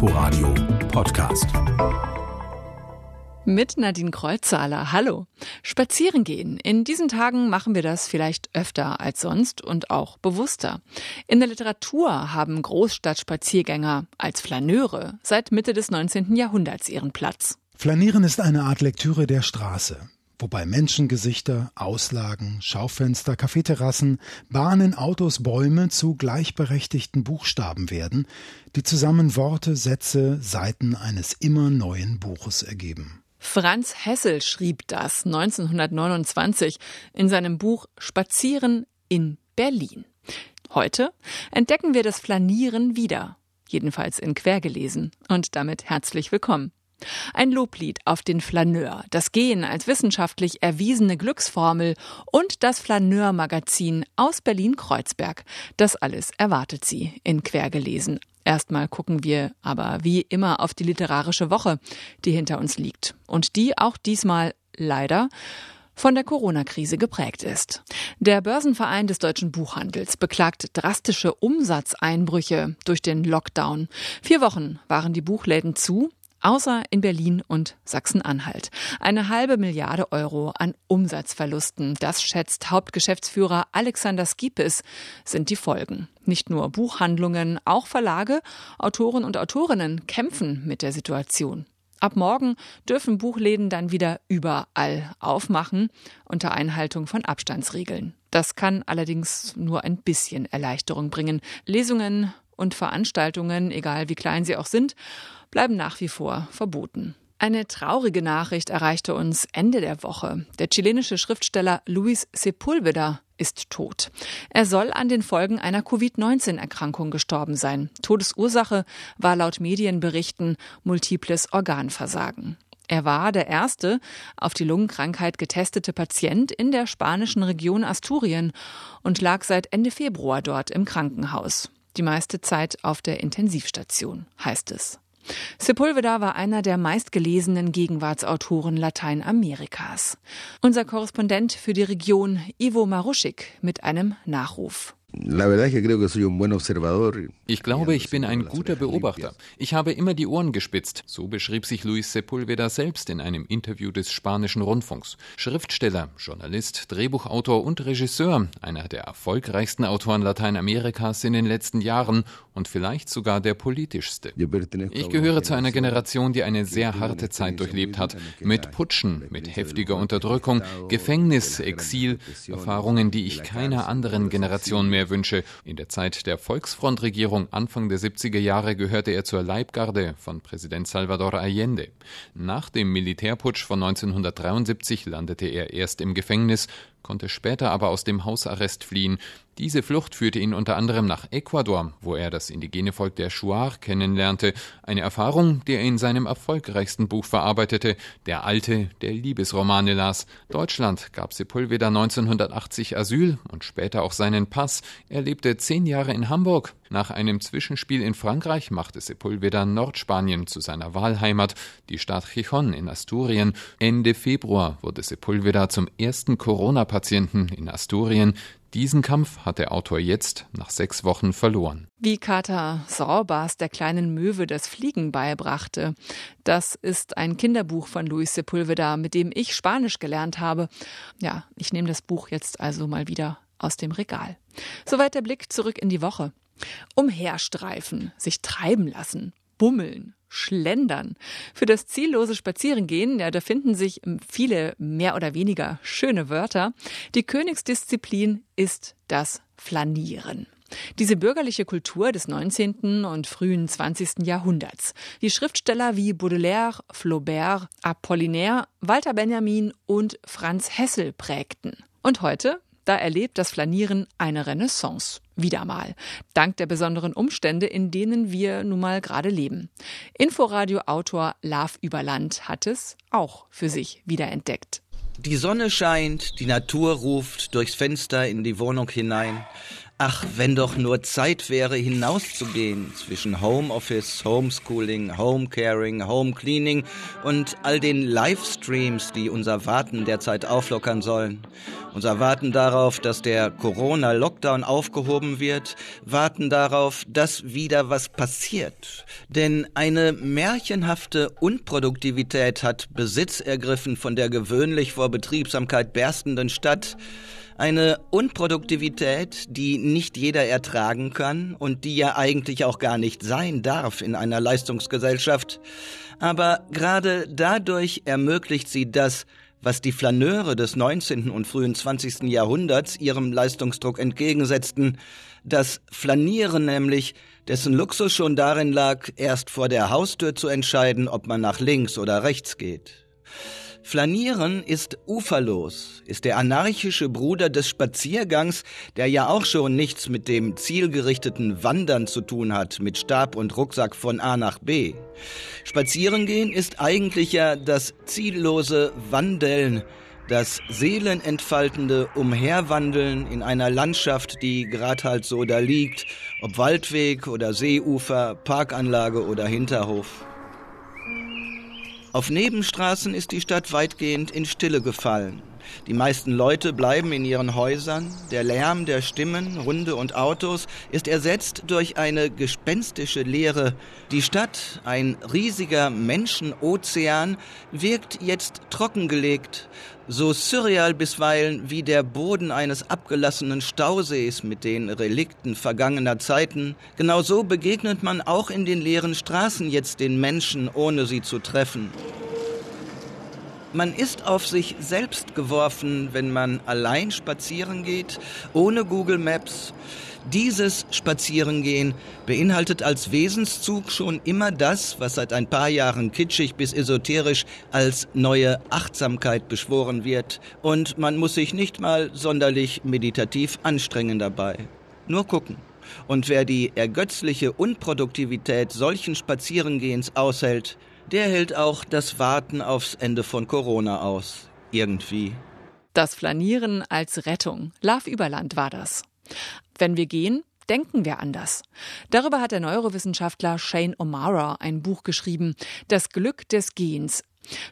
Inforadio Podcast. Mit Nadine Kreuzahler. Hallo. Spazieren gehen. In diesen Tagen machen wir das vielleicht öfter als sonst und auch bewusster. In der Literatur haben Großstadtspaziergänger als Flaneure seit Mitte des 19. Jahrhunderts ihren Platz. Flanieren ist eine Art Lektüre der Straße, wobei Menschengesichter, Auslagen, Schaufenster, Kaffeeterrassen, Bahnen, Autos, Bäume zu gleichberechtigten Buchstaben werden, die zusammen Worte, Sätze, Seiten eines immer neuen Buches ergeben. Franz Hessel schrieb das 1929 in seinem Buch Spazieren in Berlin. Heute entdecken wir das Flanieren wieder, jedenfalls in Quergelesen. Und damit herzlich willkommen. Ein Loblied auf den Flaneur, das Gehen als wissenschaftlich erwiesene Glücksformel und das Flaneur-Magazin aus Berlin-Kreuzberg. Das alles erwartet Sie in Quergelesen. Erstmal gucken wir aber wie immer auf die literarische Woche, die hinter uns liegt und die auch diesmal leider von der Corona-Krise geprägt ist. Der Börsenverein des Deutschen Buchhandels beklagt drastische Umsatzeinbrüche durch den Lockdown. 4 Wochen waren die Buchläden zu. Außer in Berlin und Sachsen-Anhalt. 1,5 Milliarden Euro an Umsatzverlusten, das schätzt Hauptgeschäftsführer Alexander Skipis, sind die Folgen. Nicht nur Buchhandlungen, auch Verlage, Autoren und Autorinnen kämpfen mit der Situation. Ab morgen dürfen Buchläden dann wieder überall aufmachen, unter Einhaltung von Abstandsregeln. Das kann allerdings nur ein bisschen Erleichterung bringen. Lesungen und Veranstaltungen, egal wie klein sie auch sind, bleiben nach wie vor verboten. Eine traurige Nachricht erreichte uns Ende der Woche. Der chilenische Schriftsteller Luis Sepúlveda ist tot. Er soll an den Folgen einer Covid-19-Erkrankung gestorben sein. Todesursache war laut Medienberichten multiples Organversagen. Er war der erste auf die Lungenkrankheit getestete Patient in der spanischen Region Asturien und lag seit Ende Februar dort im Krankenhaus. Die meiste Zeit auf der Intensivstation, heißt es. Sepúlveda war einer der meistgelesenen Gegenwartsautoren Lateinamerikas. Unser Korrespondent für die Region, Ivo Maruschik, mit einem Nachruf. Ich glaube, ich bin ein guter Beobachter. Ich habe immer die Ohren gespitzt. So beschrieb sich Luis Sepúlveda selbst in einem Interview des spanischen Rundfunks. Schriftsteller, Journalist, Drehbuchautor und Regisseur, einer der erfolgreichsten Autoren Lateinamerikas in den letzten Jahren und vielleicht sogar der politischste. Ich gehöre zu einer Generation, die eine sehr harte Zeit durchlebt hat. Mit Putschen, mit heftiger Unterdrückung, Gefängnis, Exil, Erfahrungen, die ich keiner anderen Generation mehr Wünsche. In der Zeit der Volksfrontregierung Anfang der 70er Jahre gehörte er zur Leibgarde von Präsident Salvador Allende. Nach dem Militärputsch von 1973 landete er erst im Gefängnis, konnte später aber aus dem Hausarrest fliehen. Diese Flucht führte ihn unter anderem nach Ecuador, wo er das indigene Volk der Shuar kennenlernte. Eine Erfahrung, die er in seinem erfolgreichsten Buch verarbeitete, Der Alte, der Liebesromane las. Deutschland gab Sepúlveda 1980 Asyl und später auch seinen Pass. Er lebte 10 Jahre in Hamburg. Nach einem Zwischenspiel in Frankreich machte Sepúlveda Nordspanien zu seiner Wahlheimat, die Stadt Gijón in Asturien. Ende Februar wurde Sepúlveda zum ersten Corona-Patienten in Asturien. Diesen Kampf hat der Autor jetzt nach 6 Wochen verloren. Wie Kater Sorbas der kleinen Möwe das Fliegen beibrachte. Das ist ein Kinderbuch von Luis Sepúlveda, mit dem ich Spanisch gelernt habe. Ja, ich nehme das Buch jetzt also mal wieder aus dem Regal. Soweit der Blick zurück in die Woche. Umherstreifen, sich treiben lassen, bummeln, schlendern. Für das ziellose Spazierengehen, ja, da finden sich viele mehr oder weniger schöne Wörter. Die Königsdisziplin ist das Flanieren. Diese bürgerliche Kultur des 19. und frühen 20. Jahrhunderts, die Schriftsteller wie Baudelaire, Flaubert, Apollinaire, Walter Benjamin und Franz Hessel prägten. Und heute, da erlebt das Flanieren eine Renaissance. Wieder mal. Dank der besonderen Umstände, in denen wir nun mal gerade leben. Inforadio-Autor Lav Überland hat es auch für sich wiederentdeckt. Die Sonne scheint, die Natur ruft durchs Fenster in die Wohnung hinein. Ach, wenn doch nur Zeit wäre, hinauszugehen zwischen Homeoffice, Homeschooling, Homecaring, Homecleaning und all den Livestreams, die unser Warten derzeit auflockern sollen. Unser Warten darauf, dass der Corona-Lockdown aufgehoben wird, warten darauf, dass wieder was passiert. Denn eine märchenhafte Unproduktivität hat Besitz ergriffen von der gewöhnlich vor Betriebsamkeit berstenden Stadt. Eine Unproduktivität, die nicht jeder ertragen kann und die ja eigentlich auch gar nicht sein darf in einer Leistungsgesellschaft. Aber gerade dadurch ermöglicht sie das, was die Flaneure des 19. und frühen 20. Jahrhunderts ihrem Leistungsdruck entgegensetzten. Das Flanieren nämlich, dessen Luxus schon darin lag, erst vor der Haustür zu entscheiden, ob man nach links oder rechts geht. Flanieren ist uferlos, ist der anarchische Bruder des Spaziergangs, der ja auch schon nichts mit dem zielgerichteten Wandern zu tun hat, mit Stab und Rucksack von A nach B. Spazierengehen ist eigentlich ja das ziellose Wandeln, das seelenentfaltende Umherwandeln in einer Landschaft, die gerade halt so da liegt, ob Waldweg oder Seeufer, Parkanlage oder Hinterhof. Auf Nebenstraßen ist die Stadt weitgehend in Stille gefallen. Die meisten Leute bleiben in ihren Häusern. Der Lärm der Stimmen, Hunde und Autos ist ersetzt durch eine gespenstische Leere. Die Stadt, ein riesiger Menschenozean, wirkt jetzt trockengelegt. So surreal bisweilen wie der Boden eines abgelassenen Stausees mit den Relikten vergangener Zeiten, genau so begegnet man auch in den leeren Straßen jetzt den Menschen, ohne sie zu treffen. Man ist auf sich selbst geworfen, wenn man allein spazieren geht, ohne Google Maps. Dieses Spazierengehen beinhaltet als Wesenszug schon immer das, was seit ein paar Jahren kitschig bis esoterisch als neue Achtsamkeit beschworen wird. Und man muss sich nicht mal sonderlich meditativ anstrengen dabei. Nur gucken. Und wer die ergötzliche Unproduktivität solchen Spazierengehens aushält, der hält auch das Warten aufs Ende von Corona aus. Irgendwie. Das Flanieren als Rettung. Lav Überland war das. Wenn wir gehen, denken wir anders. Darüber hat der Neurowissenschaftler Shane O'Mara ein Buch geschrieben, Das Glück des Gehens.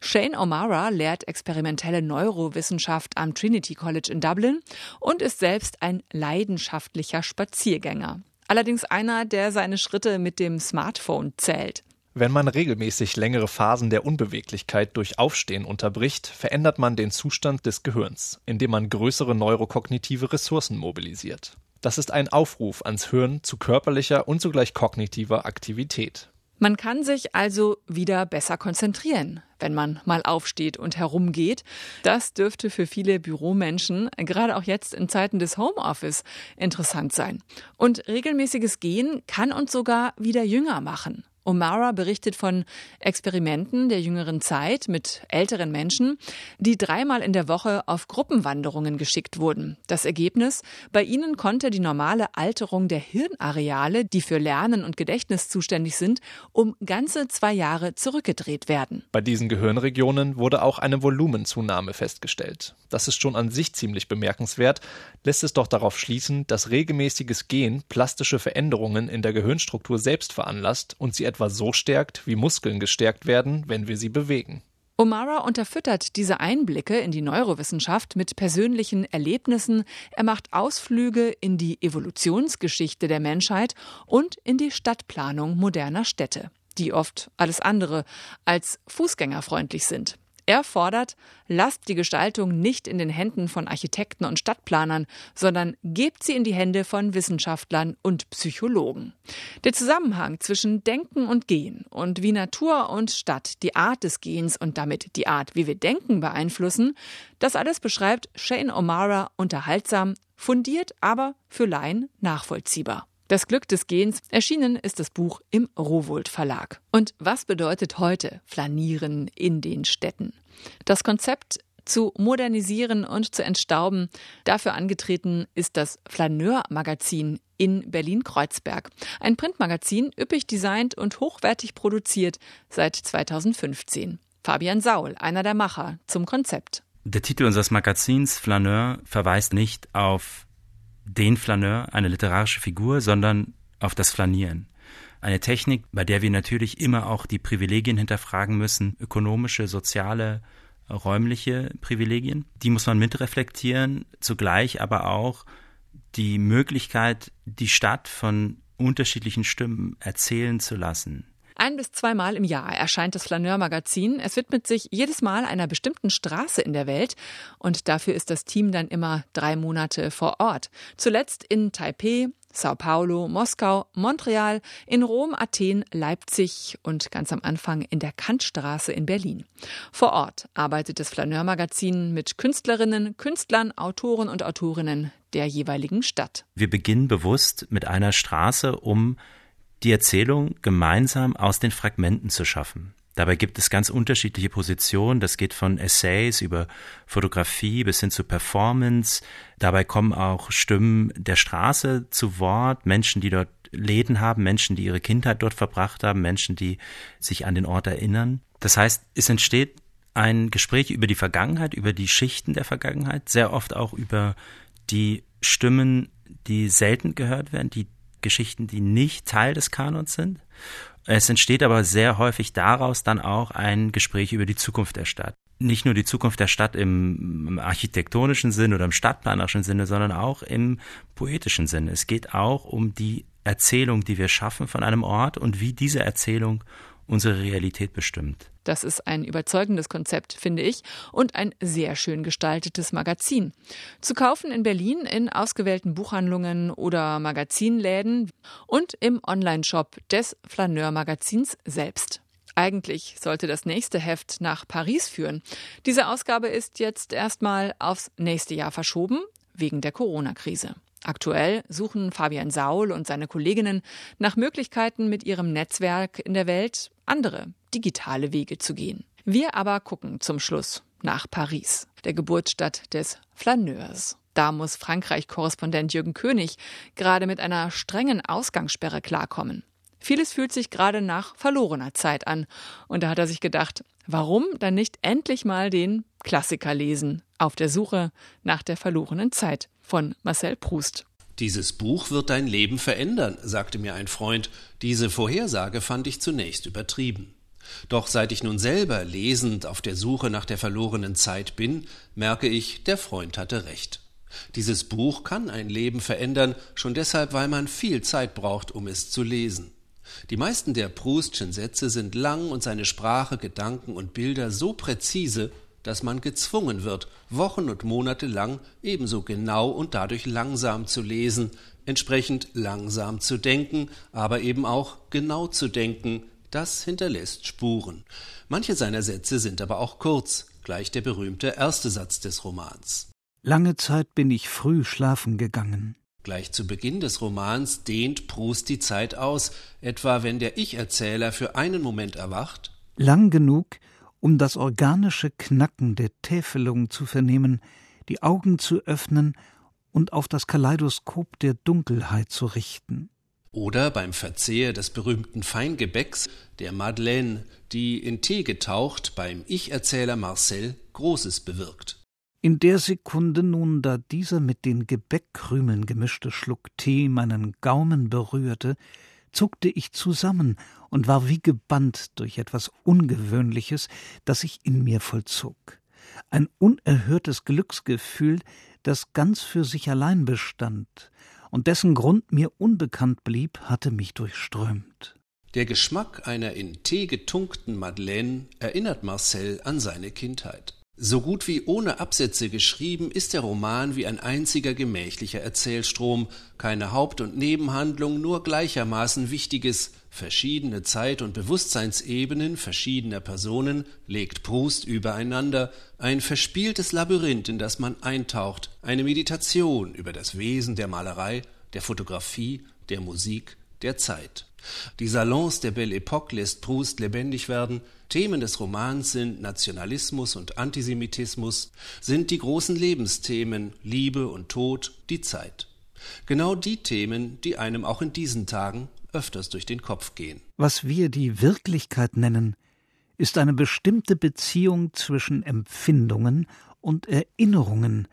Shane O'Mara lehrt experimentelle Neurowissenschaft am Trinity College in Dublin und ist selbst ein leidenschaftlicher Spaziergänger. Allerdings einer, der seine Schritte mit dem Smartphone zählt. Wenn man regelmäßig längere Phasen der Unbeweglichkeit durch Aufstehen unterbricht, verändert man den Zustand des Gehirns, indem man größere neurokognitive Ressourcen mobilisiert. Das ist ein Aufruf ans Hirn zu körperlicher und zugleich kognitiver Aktivität. Man kann sich also wieder besser konzentrieren, wenn man mal aufsteht und herumgeht. Das dürfte für viele Büromenschen, gerade auch jetzt in Zeiten des Homeoffice, interessant sein. Und regelmäßiges Gehen kann uns sogar wieder jünger machen. O'Mara berichtet von Experimenten der jüngeren Zeit mit älteren Menschen, die 3-mal in der Woche auf Gruppenwanderungen geschickt wurden. Das Ergebnis: Bei ihnen konnte die normale Alterung der Hirnareale, die für Lernen und Gedächtnis zuständig sind, um ganze 2 Jahre zurückgedreht werden. Bei diesen Gehirnregionen wurde auch eine Volumenzunahme festgestellt. Das ist schon an sich ziemlich bemerkenswert, lässt es doch darauf schließen, dass regelmäßiges Gehen plastische Veränderungen in der Gehirnstruktur selbst veranlasst und sie etwa so stärkt, wie Muskeln gestärkt werden, wenn wir sie bewegen. O'Mara unterfüttert diese Einblicke in die Neurowissenschaft mit persönlichen Erlebnissen. Er macht Ausflüge in die Evolutionsgeschichte der Menschheit und in die Stadtplanung moderner Städte, die oft alles andere als fußgängerfreundlich sind. Er fordert, lasst die Gestaltung nicht in den Händen von Architekten und Stadtplanern, sondern gebt sie in die Hände von Wissenschaftlern und Psychologen. Der Zusammenhang zwischen Denken und Gehen und wie Natur und Stadt die Art des Gehens und damit die Art, wie wir denken, beeinflussen, das alles beschreibt Shane O'Mara unterhaltsam, fundiert, aber für Laien nachvollziehbar. Das Glück des Gehens, erschienen ist das Buch im Rowohlt Verlag. Und was bedeutet heute Flanieren in den Städten? Das Konzept zu modernisieren und zu entstauben, dafür angetreten ist das Flaneur-Magazin in Berlin-Kreuzberg. Ein Printmagazin, üppig designt und hochwertig produziert seit 2015. Fabian Saul, einer der Macher, zum Konzept. Der Titel unseres Magazins, Flaneur, verweist nicht auf den Flaneur, eine literarische Figur, sondern auf das Flanieren. Eine Technik, bei der wir natürlich immer auch die Privilegien hinterfragen müssen, ökonomische, soziale, räumliche Privilegien. Die muss man mitreflektieren, zugleich aber auch die Möglichkeit, die Stadt von unterschiedlichen Stimmen erzählen zu lassen. 1- bis 2-mal im Jahr erscheint das Flaneur-Magazin. Es widmet sich jedes Mal einer bestimmten Straße in der Welt. Und dafür ist das Team dann immer 3 Monate vor Ort. Zuletzt in Taipei, Sao Paulo, Moskau, Montreal, in Rom, Athen, Leipzig und ganz am Anfang in der Kantstraße in Berlin. Vor Ort arbeitet das Flaneur-Magazin mit Künstlerinnen, Künstlern, Autoren und Autorinnen der jeweiligen Stadt. Wir beginnen bewusst mit einer Straße, um die Erzählung gemeinsam aus den Fragmenten zu schaffen. Dabei gibt es ganz unterschiedliche Positionen. Das geht von Essays über Fotografie bis hin zu Performance. Dabei kommen auch Stimmen der Straße zu Wort, Menschen, die dort Läden haben, Menschen, die ihre Kindheit dort verbracht haben, Menschen, die sich an den Ort erinnern. Das heißt, es entsteht ein Gespräch über die Vergangenheit, über die Schichten der Vergangenheit, sehr oft auch über die Stimmen, die selten gehört werden, die Geschichten, die nicht Teil des Kanons sind. Es entsteht aber sehr häufig daraus dann auch ein Gespräch über die Zukunft der Stadt. Nicht nur die Zukunft der Stadt im architektonischen Sinn oder im stadtplanerischen Sinne, sondern auch im poetischen Sinn. Es geht auch um die Erzählung, die wir schaffen von einem Ort und wie diese Erzählung unsere Realität bestimmt. Das ist ein überzeugendes Konzept, finde ich, und ein sehr schön gestaltetes Magazin. Zu kaufen in Berlin in ausgewählten Buchhandlungen oder Magazinläden und im Onlineshop des Flaneur-Magazins selbst. Eigentlich sollte das nächste Heft nach Paris führen. Diese Ausgabe ist jetzt erstmal aufs nächste Jahr verschoben, wegen der Corona-Krise. Aktuell suchen Fabian Saul und seine Kolleginnen nach Möglichkeiten, mit ihrem Netzwerk in der Welt andere digitale Wege zu gehen. Wir aber gucken zum Schluss nach Paris, der Geburtsstadt des Flaneurs. Da muss Frankreich-Korrespondent Jürgen König gerade mit einer strengen Ausgangssperre klarkommen. Vieles fühlt sich gerade nach verlorener Zeit an. Und da hat er sich gedacht, warum dann nicht endlich mal den Klassiker lesen? Auf der Suche nach der verlorenen Zeit von Marcel Proust. Dieses Buch wird dein Leben verändern, sagte mir ein Freund. Diese Vorhersage fand ich zunächst übertrieben. Doch seit ich nun selber lesend auf der Suche nach der verlorenen Zeit bin, merke ich, der Freund hatte recht. Dieses Buch kann ein Leben verändern, schon deshalb, weil man viel Zeit braucht, um es zu lesen. Die meisten der Proustschen Sätze sind lang und seine Sprache, Gedanken und Bilder so präzise, dass man gezwungen wird, Wochen und Monate lang ebenso genau und dadurch langsam zu lesen, entsprechend langsam zu denken, aber eben auch genau zu denken. Das hinterlässt Spuren. Manche seiner Sätze sind aber auch kurz, gleich der berühmte erste Satz des Romans. Lange Zeit bin ich früh schlafen gegangen. Gleich zu Beginn des Romans dehnt Proust die Zeit aus, etwa wenn der Ich-Erzähler für einen Moment erwacht. Lang genug, um das organische Knacken der Täfelung zu vernehmen, die Augen zu öffnen und auf das Kaleidoskop der Dunkelheit zu richten. Oder beim Verzehr des berühmten Feingebäcks, der Madeleine, die in Tee getaucht, beim Ich-Erzähler Marcel Großes bewirkt. In der Sekunde nun, da dieser mit den Gebäckkrümeln gemischte Schluck Tee meinen Gaumen berührte, zuckte ich zusammen und war wie gebannt durch etwas Ungewöhnliches, das sich in mir vollzog. Ein unerhörtes Glücksgefühl, das ganz für sich allein bestand und dessen Grund mir unbekannt blieb, hatte mich durchströmt. Der Geschmack einer in Tee getunkten Madeleine erinnert Marcel an seine Kindheit. So gut wie ohne Absätze geschrieben ist der Roman wie ein einziger gemächlicher Erzählstrom, keine Haupt- und Nebenhandlung, nur gleichermaßen Wichtiges. Verschiedene Zeit- und Bewusstseinsebenen verschiedener Personen legt Proust übereinander, ein verspieltes Labyrinth, in das man eintaucht, eine Meditation über das Wesen der Malerei, der Fotografie, der Musik, der Zeit. Die Salons der Belle Époque lässt Proust lebendig werden. Themen des Romans sind Nationalismus und Antisemitismus, sind die großen Lebensthemen Liebe und Tod, die Zeit. Genau die Themen, die einem auch in diesen Tagen öfters durch den Kopf gehen. Was wir die Wirklichkeit nennen, ist eine bestimmte Beziehung zwischen Empfindungen und Erinnerungen,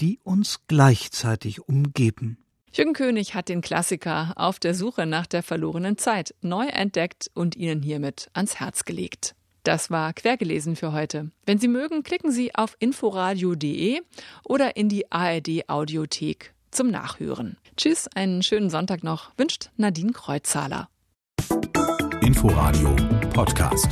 die uns gleichzeitig umgeben. Jürgen König hat den Klassiker Auf der Suche nach der verlorenen Zeit neu entdeckt und Ihnen hiermit ans Herz gelegt. Das war Quergelesen für heute. Wenn Sie mögen, klicken Sie auf inforadio.de oder in die ARD-Audiothek zum Nachhören. Tschüss, einen schönen Sonntag noch, wünscht Nadine Kreuzahler. Inforadio Podcast.